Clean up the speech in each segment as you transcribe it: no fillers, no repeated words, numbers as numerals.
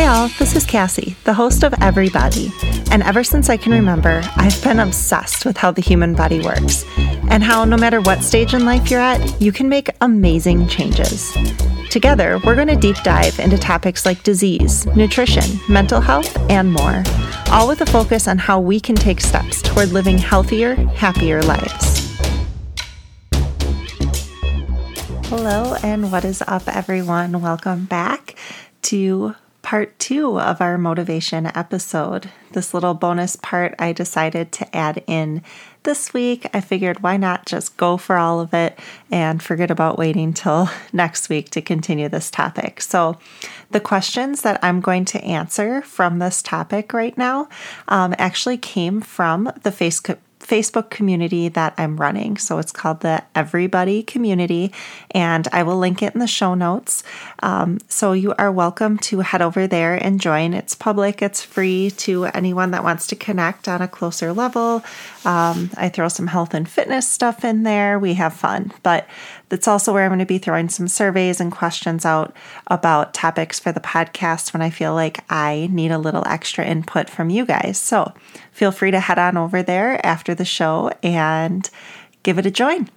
Hey all, this is Cassie, the host of Everybody, and ever since I can remember, I've been obsessed with how the human body works, and how no matter what stage in life you're at, you can make amazing changes. Together, we're going to deep dive into topics like disease, nutrition, mental health, and more, all with a focus on how we can take steps toward living healthier, happier lives. Hello, and what is up, everyone? Welcome back to part two of our motivation episode. This little bonus part I decided to add in this week. I figured why not just go for all of it and forget about waiting till next week to continue this topic. So the questions that I'm going to answer from this topic right now actually came from the Facebook community that I'm running. So it's called the Everybody Community, and I will link it in the show notes. So you are welcome to head over there and join. It's public, it's free to anyone that wants to connect on a closer level. I throw some health and fitness stuff in there. We have fun, but that's also where I'm going to be throwing some surveys and questions out about topics for the podcast when I feel like I need a little extra input from you guys. So feel free to head on over there after the show and give it a join.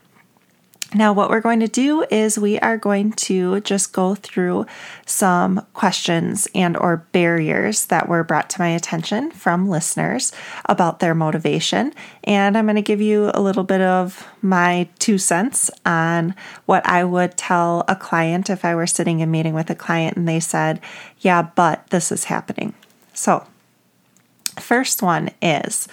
Now, what we're going to do is we are going to just go through some questions and or barriers that were brought to my attention from listeners about their motivation. And I'm going to give you a little bit of my 2 cents on what I would tell a client if I were sitting in a meeting with a client and they said, yeah, but this is happening. So first one is,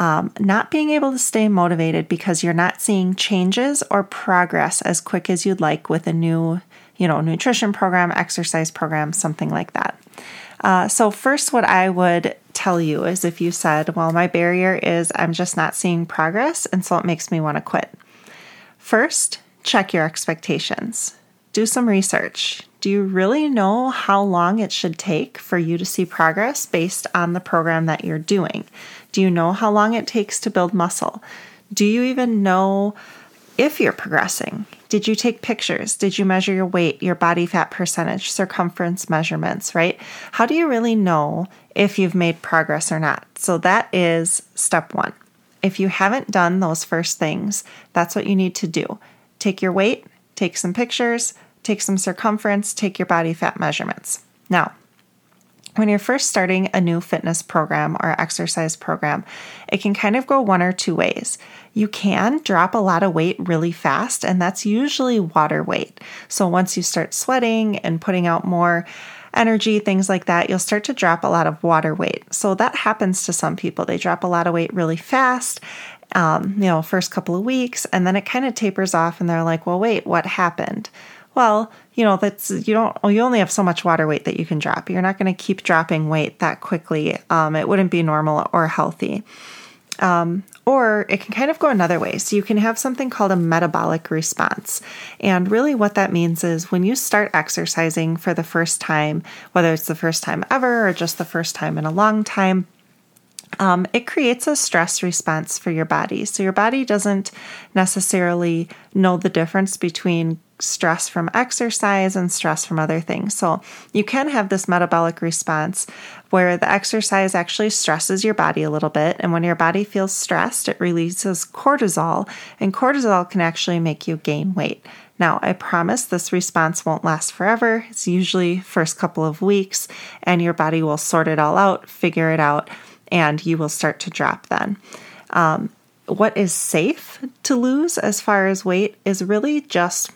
not being able to stay motivated because you're not seeing changes or progress as quick as you'd like with a new, nutrition program, exercise program, something like that. So first, what I would tell you is if you said, well, my barrier is I'm just not seeing progress, and so it makes me want to quit. First, check your expectations. Do some research. Do you really know how long it should take for you to see progress based on the program that you're doing? Do you know how long it takes to build muscle? Do you even know if you're progressing? Did you take pictures? Did you measure your weight, your body fat percentage, circumference measurements, right? How do you really know if you've made progress or not? So that is step one. If you haven't done those first things, that's what you need to do. Take your weight, take some pictures, take some circumference, take your body fat measurements. Now, when you're first starting a new fitness program or exercise program, it can kind of go one or two ways. You can drop a lot of weight really fast, and that's usually water weight. So once you start sweating and putting out more energy, things like that, you'll start to drop a lot of water weight. So that happens to some people. They drop a lot of weight really fast, first couple of weeks, and then it kind of tapers off and they're like, well, wait, what happened? Well, you only have so much water weight that you can drop. You're not going to keep dropping weight that quickly. It wouldn't be normal or healthy. Or it can kind of go another way. So you can have something called a metabolic response. And really what that means is when you start exercising for the first time, whether it's the first time ever or just the first time in a long time, it creates a stress response for your body. So your body doesn't necessarily know the difference between stress from exercise and stress from other things. So you can have this metabolic response where the exercise actually stresses your body a little bit. And when your body feels stressed, it releases cortisol, and cortisol can actually make you gain weight. Now, I promise this response won't last forever. It's usually first couple of weeks, and your body will sort it all out, figure it out, and you will start to drop then. What is safe to lose as far as weight is really just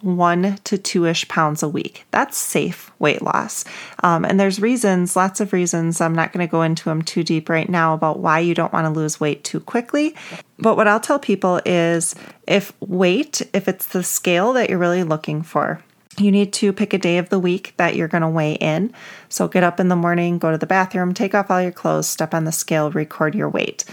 1 to 2-ish pounds a week. That's safe weight loss. And there's reasons, lots of reasons. I'm not going to go into them too deep right now about why you don't want to lose weight too quickly. But what I'll tell people is if it's the scale that you're really looking for, you need to pick a day of the week that you're going to weigh in. So get up in the morning, go to the bathroom, take off all your clothes, step on the scale, record your weight.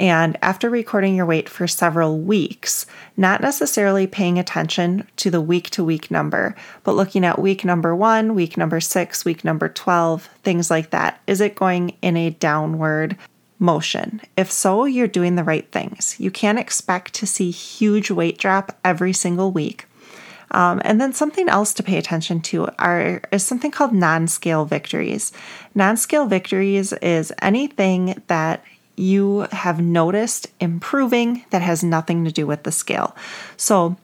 And after recording your weight for several weeks, not necessarily paying attention to the week-to-week number, but looking at week number 1, week number 6, week number 12, things like that. Is it going in a downward motion? If so, you're doing the right things. You can't expect to see huge weight drop every single week. And then something else to pay attention to is something called non-scale victories. Non-scale victories is anything that you have noticed improving that has nothing to do with the scale. So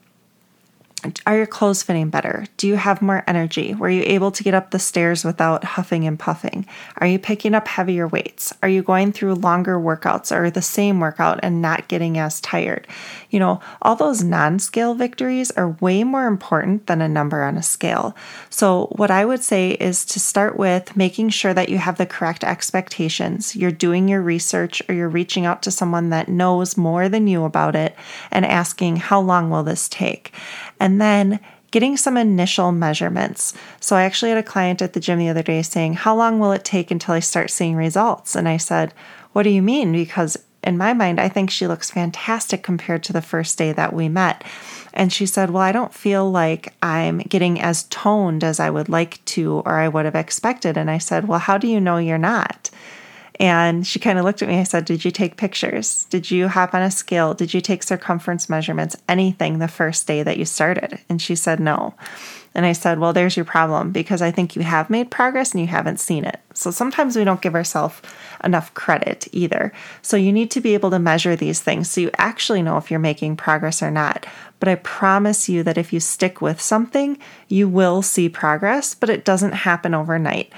are your clothes fitting better? Do you have more energy? Were you able to get up the stairs without huffing and puffing? Are you picking up heavier weights? Are you going through longer workouts or the same workout and not getting as tired? You know, all those non-scale victories are way more important than a number on a scale. So what I would say is to start with making sure that you have the correct expectations. You're doing your research or you're reaching out to someone that knows more than you about it and asking, how long will this take? And then getting some initial measurements. So I actually had a client at the gym the other day saying, how long will it take until I start seeing results? And I said, what do you mean? Because in my mind, I think she looks fantastic compared to the first day that we met. And she said, well, I don't feel like I'm getting as toned as I would like to or I would have expected. And I said, well, how do you know you're not? And she kind of looked at me. I said, did you take pictures? Did you hop on a scale? Did you take circumference measurements? Anything the first day that you started? And she said, no. And I said, well, there's your problem, because I think you have made progress and you haven't seen it. So sometimes we don't give ourselves enough credit either. So you need to be able to measure these things so you actually know if you're making progress or not. But I promise you that if you stick with something, you will see progress, but it doesn't happen overnight.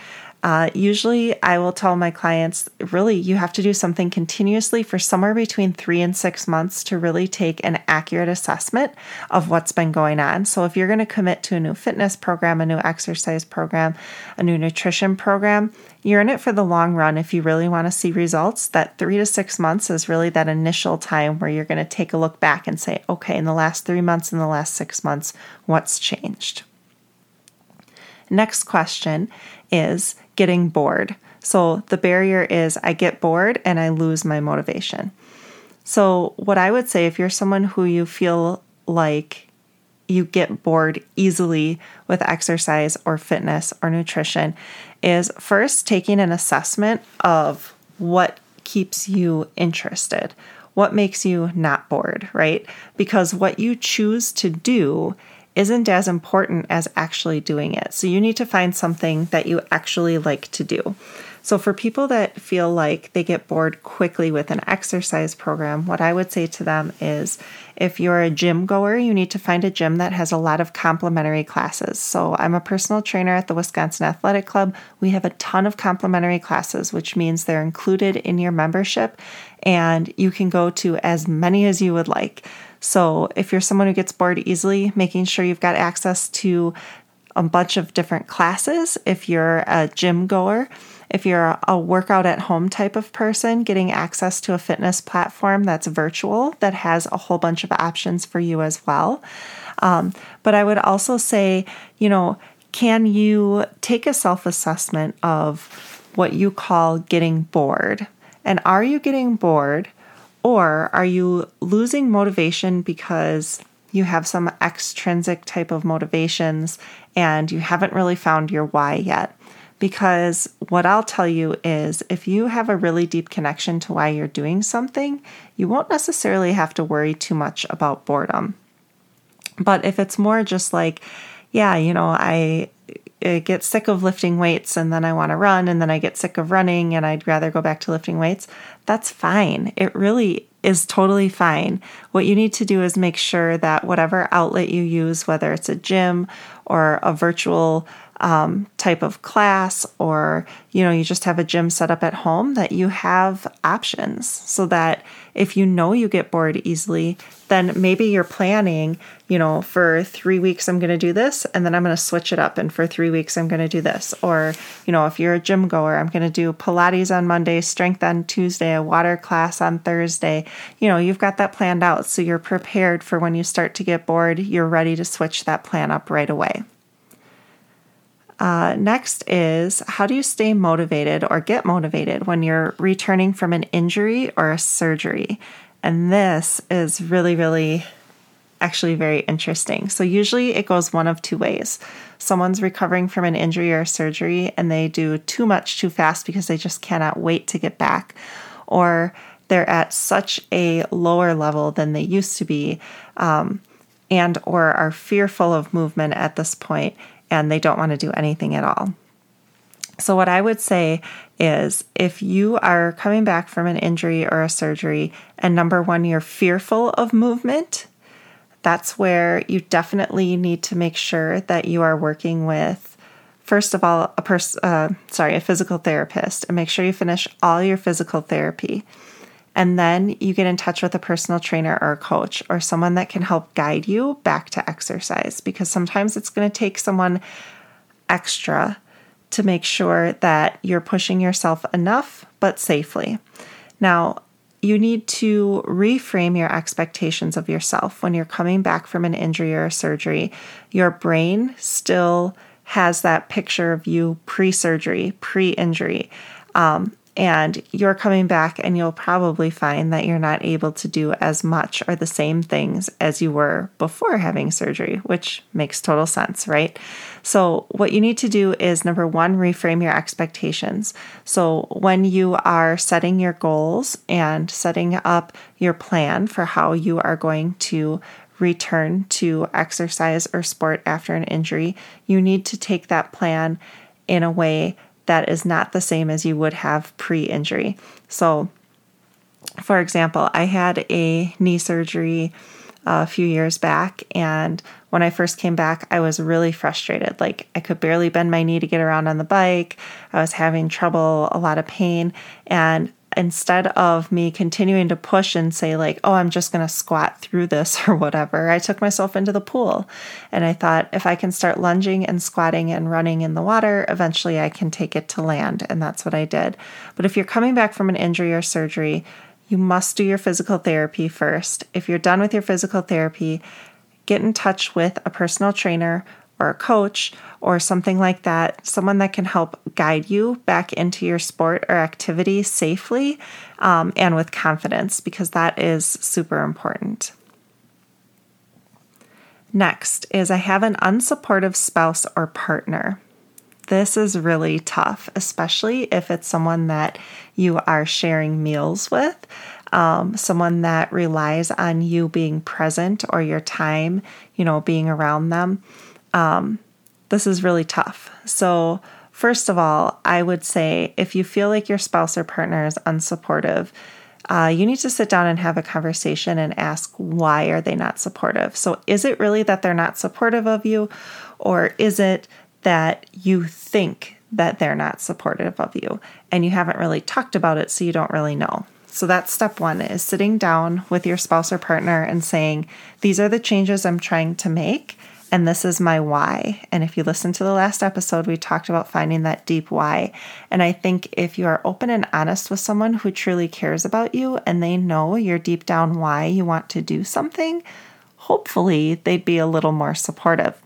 Usually I will tell my clients, really, you have to do something continuously for somewhere between 3 and 6 months to really take an accurate assessment of what's been going on. So if you're going to commit to a new fitness program, a new exercise program, a new nutrition program, you're in it for the long run. If you really want to see results, that 3 to 6 months is really that initial time where you're going to take a look back and say, okay, in the last 3 months, in the last 6 months, what's changed? Next question is getting bored. So the barrier is I get bored and I lose my motivation. So what I would say, if you're someone who you feel like you get bored easily with exercise or fitness or nutrition, is first taking an assessment of what keeps you interested. What makes you not bored, right? Because what you choose to do isn't as important as actually doing it. So you need to find something that you actually like to do. So for people that feel like they get bored quickly with an exercise program, what I would say to them is, if you're a gym goer, you need to find a gym that has a lot of complementary classes. So I'm a personal trainer at the Wisconsin Athletic Club. We have a ton of complementary classes, which means they're included in your membership and you can go to as many as you would like. So if you're someone who gets bored easily, making sure you've got access to a bunch of different classes. If you're a gym goer, if you're a workout at home type of person, getting access to a fitness platform that's virtual, that has a whole bunch of options for you as well. But I would also say, you know, can you take a self-assessment of what you call getting bored? And are you getting bored, or are you losing motivation because you have some extrinsic type of motivations and you haven't really found your why yet? Because what I'll tell you is, if you have a really deep connection to why you're doing something, you won't necessarily have to worry too much about boredom. But if it's more just like, yeah, you know, I get sick of lifting weights and then I want to run and then I get sick of running and I'd rather go back to lifting weights, that's fine. It really is totally fine. What you need to do is make sure that whatever outlet you use, whether it's a gym or a virtual type of class, or, you know, you just have a gym set up at home, that you have options so that if you know you get bored easily, then maybe you're planning, you know, for 3 weeks, I'm going to do this, and then I'm going to switch it up. And for 3 weeks, I'm going to do this. Or, you know, if you're a gym goer, I'm going to do Pilates on Monday, strength on Tuesday, a water class on Thursday. You know, you've got that planned out. So you're prepared for when you start to get bored, you're ready to switch that plan up right away. Next is, how do you stay motivated or get motivated when you're returning from an injury or a surgery? And this is really, really actually very interesting. So usually it goes one of two ways. Someone's recovering from an injury or a surgery and they do too much too fast because they just cannot wait to get back. Or they're at such a lower level than they used to be and or are fearful of movement at this point, and they don't want to do anything at all. So what I would say is if you are coming back from an injury or a surgery and number one, you're fearful of movement, that's where you definitely need to make sure that you are working with, first of all, a physical therapist, and make sure you finish all your physical therapy. And then you get in touch with a personal trainer or a coach or someone that can help guide you back to exercise, because sometimes it's going to take someone extra to make sure that you're pushing yourself enough, but safely. Now, you need to reframe your expectations of yourself. When you're coming back from an injury or a surgery, your brain still has that picture of you pre-surgery, pre-injury. And you're coming back and you'll probably find that you're not able to do as much or the same things as you were before having surgery, which makes total sense, right? So what you need to do is, number one, reframe your expectations. So when you are setting your goals and setting up your plan for how you are going to return to exercise or sport after an injury, you need to take that plan in a way that is not the same as you would have pre-injury. So, for example, I had a knee surgery a few years back, and when I first came back, I was really frustrated. Like, I could barely bend my knee to get around on the bike. I was having trouble, a lot of pain, and instead of me continuing to push and say like, oh, I'm just going to squat through this or whatever, I took myself into the pool and I thought, if I can start lunging and squatting and running in the water, eventually I can take it to land. And that's what I did. But if you're coming back from an injury or surgery, you must do your physical therapy first. If you're done with your physical therapy, get in touch with a personal trainer or a coach or something like that, someone that can help guide you back into your sport or activity safely and with confidence, because that is super important. Next is I have an unsupportive spouse or partner. This is really tough, especially if it's someone that you are sharing meals with, someone that relies on you being present or your time, being around them. This is really tough. So first of all, I would say if you feel like your spouse or partner is unsupportive, you need to sit down and have a conversation and ask, why are they not supportive? So is it really that they're not supportive of you, or is it that you think that they're not supportive of you and you haven't really talked about it, so you don't really know? So that's step one, is sitting down with your spouse or partner and saying, these are the changes I'm trying to make, and this is my why. And if you listen to the last episode, we talked about finding that deep why. And I think if you are open and honest with someone who truly cares about you and they know your deep down why you want to do something, hopefully they'd be a little more supportive.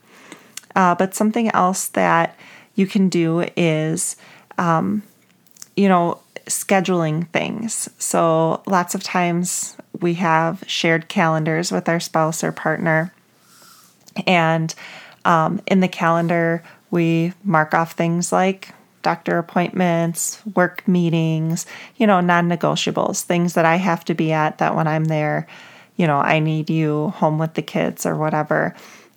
But something else that you can do is, scheduling things. So lots of times we have shared calendars with our spouse or partner. And in the calendar, we mark off things like doctor appointments, work meetings, non-negotiables, things that I have to be at, that when I'm there, I need you home with the kids or whatever.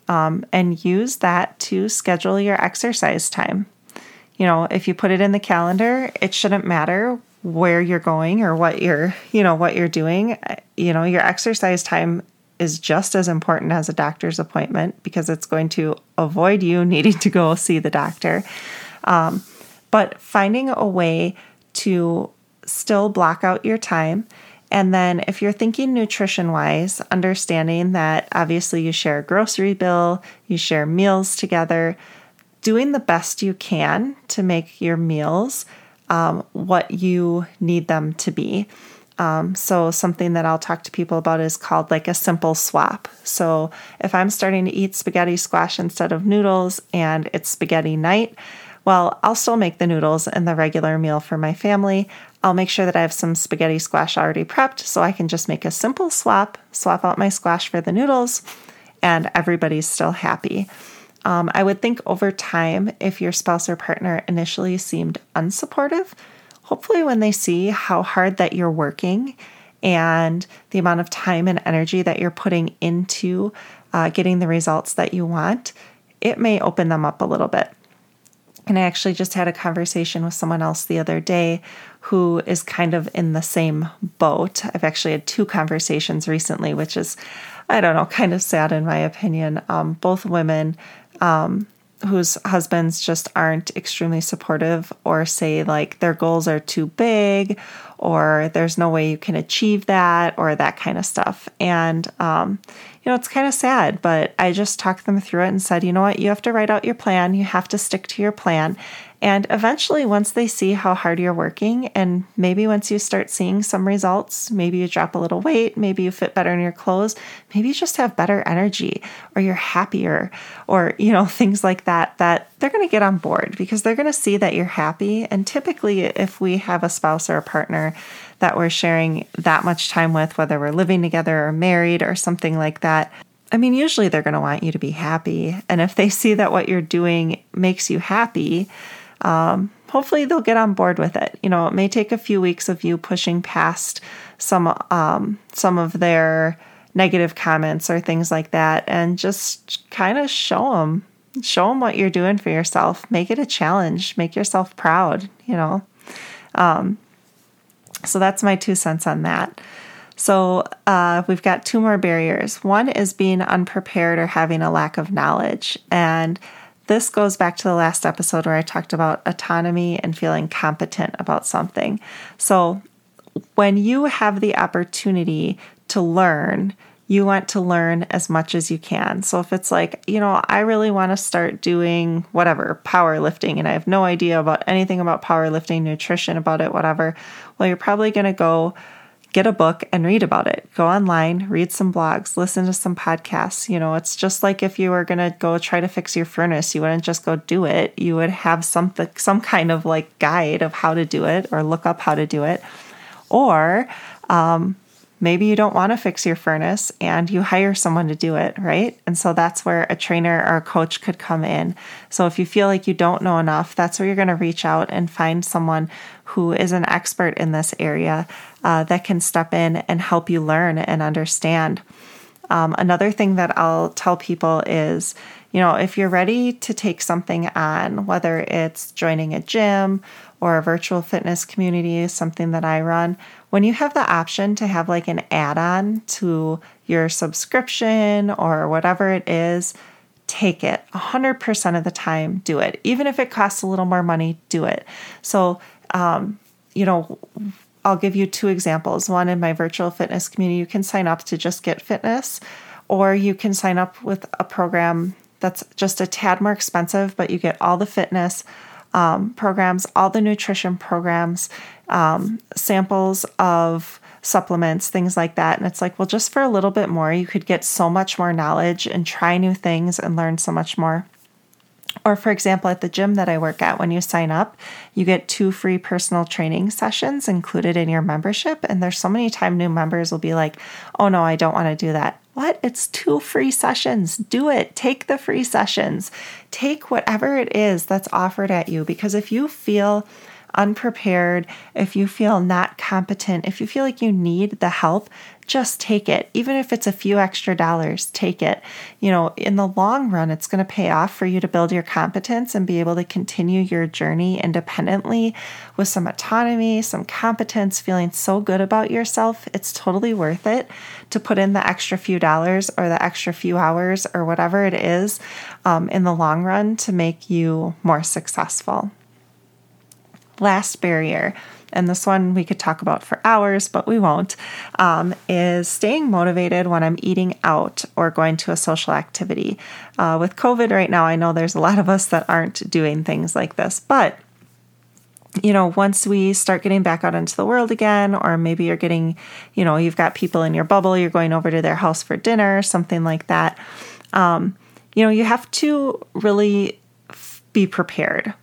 And use that to schedule your exercise time. If you put it in the calendar, it shouldn't matter where you're going or what you're doing. Your exercise time is just as important as a doctor's appointment, because it's going to avoid you needing to go see the doctor. But finding a way to still block out your time. And then if you're thinking nutrition-wise, understanding that obviously you share a grocery bill, you share meals together, doing the best you can to make your meals what you need them to be. So something that I'll talk to people about is called like a simple swap. So if I'm starting to eat spaghetti squash instead of noodles and it's spaghetti night, well, I'll still make the noodles and the regular meal for my family. I'll make sure that I have some spaghetti squash already prepped, so I can just make a simple swap out my squash for the noodles, and everybody's still happy. I would think over time, if your spouse or partner initially seemed unsupportive, hopefully when they see how hard that you're working and the amount of time and energy that you're putting into getting the results that you want, it may open them up a little bit. And I actually just had a conversation with someone else the other day who is kind of in the same boat. I've actually had two conversations recently, which is, I don't know, kind of sad in my opinion. Both women whose husbands just aren't extremely supportive or say like their goals are too big or there's no way you can achieve that or that kind of stuff. And, you know, it's kind of sad, but I just talked them through it and said, you know what, you have to write out your plan. You have to stick to your plan. And eventually once they see how hard you're working and maybe once you start seeing some results, maybe you drop a little weight, maybe you fit better in your clothes, maybe you just have better energy or you're happier or, you know, things like that, that they're going to get on board because they're going to see that you're happy. And typically if we have a spouse or a partner that we're sharing that much time with, whether we're living together or married or something like that, I mean, usually they're going to want you to be happy. And if they see that what you're doing makes you happy, hopefully they'll get on board with it. You know, it may take a few weeks of you pushing past some of their negative comments or things like that, and just kind of show them what you're doing for yourself. Make it a challenge. Make yourself proud. You know, so that's my 2 cents on that. So we've got two more barriers. One is being unprepared or having a lack of knowledge, and this goes back to the last episode where I talked about autonomy and feeling competent about something. So when you have the opportunity to learn, you want to learn as much as you can. So if it's like, you know, I really want to start doing whatever, powerlifting, and I have no idea about anything about powerlifting, nutrition about it, whatever, well, you're probably going to go get a book and read about it. Go online, read some blogs, listen to some podcasts. You know, it's just like if you were going to go try to fix your furnace, you wouldn't just go do it. You would have some kind of like guide of how to do it or look up how to do it. Or maybe you don't want to fix your furnace and you hire someone to do it, right? And so that's where a trainer or a coach could come in. So if you feel like you don't know enough, that's where you're going to reach out and find someone who is an expert in this area that can step in and help you learn and understand. Another thing that I'll tell people is, you know, if you're ready to take something on, whether it's joining a gym or a virtual fitness community, something that I run, when you have the option to have like an add-on to your subscription or whatever it is, take it. 100% of the time, do it. Even if it costs a little more money, do it. So, you know, I'll give you two examples. One, in my virtual fitness community, you can sign up to just get fitness, or you can sign up with a program that's just a tad more expensive, but you get all the fitness programs, all the nutrition programs, samples of supplements, things like that. And it's like, well, just for a little bit more, you could get so much more knowledge and try new things and learn so much more. Or for example, at the gym that I work at, when you sign up, you get 2 free personal training sessions included in your membership. And there's so many times new members will be like, oh no, I don't want to do that. What? It's 2 free sessions. Do it. Take the free sessions. Take whatever it is that's offered at you. Because if you feel unprepared, if you feel not competent, if you feel like you need the help, just take it. Even if it's a few extra dollars, take it. You know, in the long run, it's going to pay off for you to build your competence and be able to continue your journey independently with some autonomy, some competence, feeling so good about yourself. It's totally worth it to put in the extra few dollars or the extra few hours or whatever it is in the long run to make you more successful. Last barrier, and this one we could talk about for hours, but we won't, is staying motivated when I'm eating out or going to a social activity. With COVID right now, I know there's a lot of us that aren't doing things like this, but you know, once we start getting back out into the world again, or maybe you're getting, you know, you've got people in your bubble, you're going over to their house for dinner, something like that. You know, you have to really be prepared.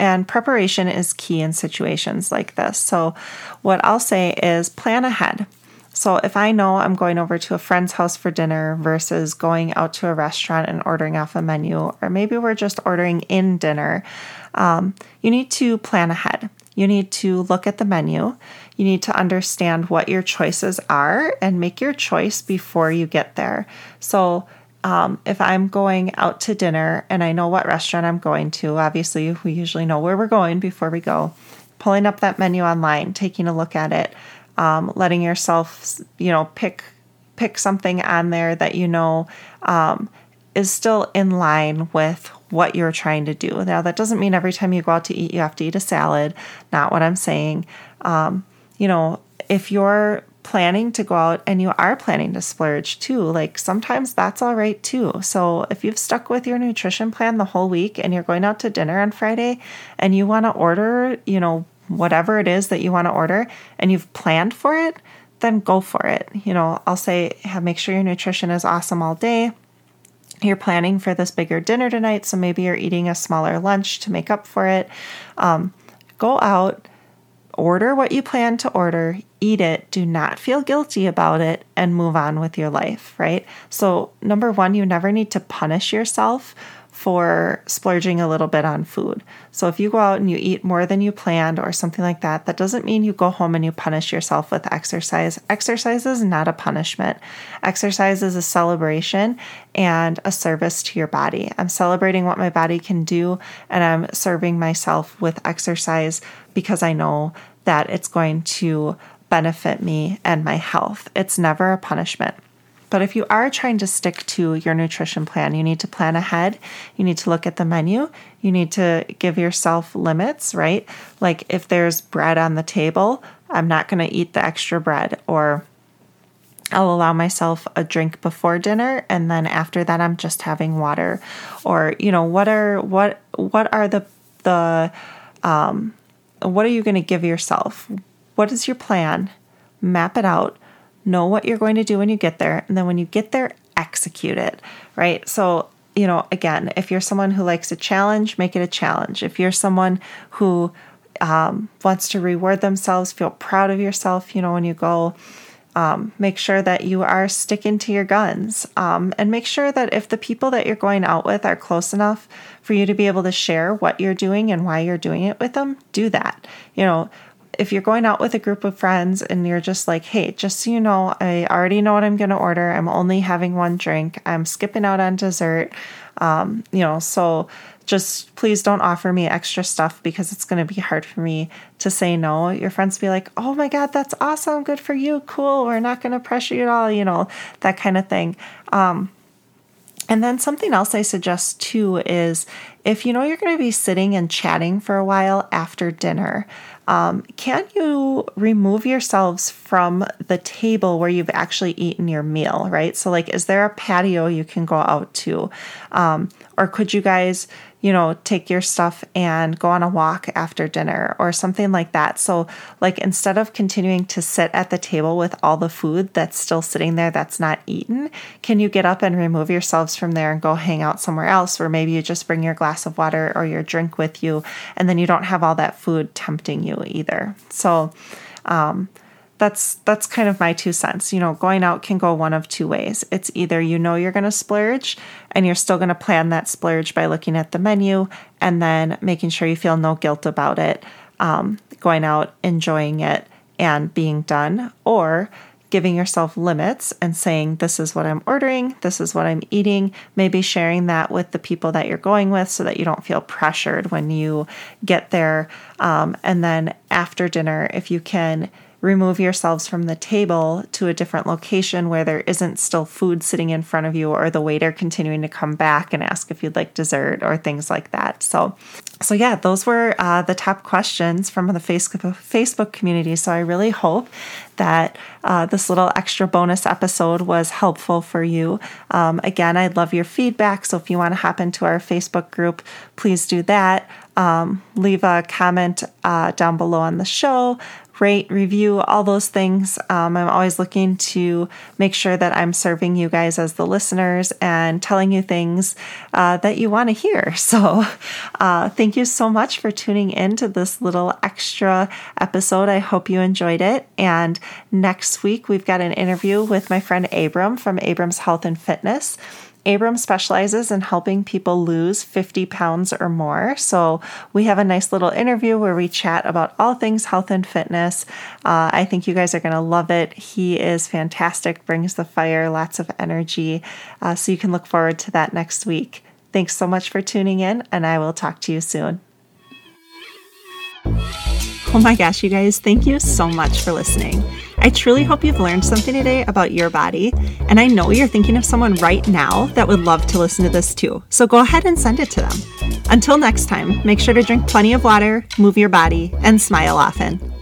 And preparation is key in situations like this. So what I'll say is plan ahead. So if I know I'm going over to a friend's house for dinner versus going out to a restaurant and ordering off a menu, or maybe we're just ordering in dinner, you need to plan ahead. You need to look at the menu. You need to understand what your choices are and make your choice before you get there. So if I'm going out to dinner and I know what restaurant I'm going to, obviously we usually know where we're going before we go, pulling up that menu online, taking a look at it, letting yourself, pick something on there that is still in line with what you're trying to do. Now, that doesn't mean every time you go out to eat, you have to eat a salad. Not what I'm saying. If you're planning to go out and you are planning to splurge too, sometimes that's all right too. So if you've stuck with your nutrition plan the whole week and you're going out to dinner on Friday and you want to order, whatever it is that you want to order and you've planned for it, then go for it. I'll say, make sure your nutrition is awesome all day. You're planning for this bigger dinner tonight, so maybe you're eating a smaller lunch to make up for it. Go out, order what you plan to order, eat it, do not feel guilty about it, and move on with your life, right? So, number one, you never need to punish yourself for splurging a little bit on food. So if you go out and you eat more than you planned or something like that, that doesn't mean you go home and you punish yourself with exercise. Exercise is not a punishment. Exercise is a celebration and a service to your body. I'm celebrating what my body can do, and I'm serving myself with exercise because I know that it's going to benefit me and my health. It's never a punishment. But if you are trying to stick to your nutrition plan, you need to plan ahead. You need to look at the menu. You need to give yourself limits, right? Like if there's bread on the table, I'm not going to eat the extra bread, or I'll allow myself a drink before dinner, and then after that, I'm just having water. Or, what are you going to give yourself? What is your plan? Map it out. Know what you're going to do when you get there. And then when you get there, execute it, right? So, again, if you're someone who likes a challenge, make it a challenge. If you're someone who wants to reward themselves, feel proud of yourself, when you go, make sure that you are sticking to your guns, and make sure that if the people that you're going out with are close enough for you to be able to share what you're doing and why you're doing it with them, do that. If you're going out with a group of friends and you're just like, hey, just so you know, I already know what I'm going to order. I'm only having one drink. I'm skipping out on dessert. So just please don't offer me extra stuff because it's going to be hard for me to say no. Your friends be like, oh my God, that's awesome. Good for you. Cool. We're not going to pressure you at all, that kind of thing. And then something else I suggest too is if you're going to be sitting and chatting for a while after dinner, can you remove yourselves from the table where you've actually eaten your meal, right? So is there a patio you can go out to? Or could you guys, take your stuff and go on a walk after dinner or something like that? So instead of continuing to sit at the table with all the food that's still sitting there that's not eaten, can you get up and remove yourselves from there and go hang out somewhere else, or maybe you just bring your glass of water or your drink with you, and then you don't have all that food tempting you either. So, that's kind of my two cents. Going out can go one of two ways. It's either, you're going to splurge and you're still going to plan that splurge by looking at the menu and then making sure you feel no guilt about it, going out, enjoying it and being done, or giving yourself limits and saying, this is what I'm ordering, this is what I'm eating, maybe sharing that with the people that you're going with so that you don't feel pressured when you get there. And then after dinner, if you can remove yourselves from the table to a different location where there isn't still food sitting in front of you or the waiter continuing to come back and ask if you'd like dessert or things like that. So yeah, those were the top questions from the Facebook community. So I really hope that this little extra bonus episode was helpful for you. Again, I'd love your feedback. So if you want to hop into our Facebook group, please do that. Leave a comment down below on the show. Rate, review, all those things. I'm always looking to make sure that I'm serving you guys as the listeners and telling you things that you want to hear. So thank you so much for tuning in to this little extra episode. I hope you enjoyed it. And next week, we've got an interview with my friend Abram from Abram's Health and Fitness. Abram specializes in helping people lose 50 pounds or more. So we have a nice little interview where we chat about all things health and fitness. I think you guys are going to love it. He is fantastic, brings the fire, lots of energy. So you can look forward to that next week. Thanks so much for tuning in, and I will talk to you soon. Oh my gosh, you guys, thank you so much for listening. I truly hope you've learned something today about your body, and I know you're thinking of someone right now that would love to listen to this too, so go ahead and send it to them. Until next time, make sure to drink plenty of water, move your body, and smile often.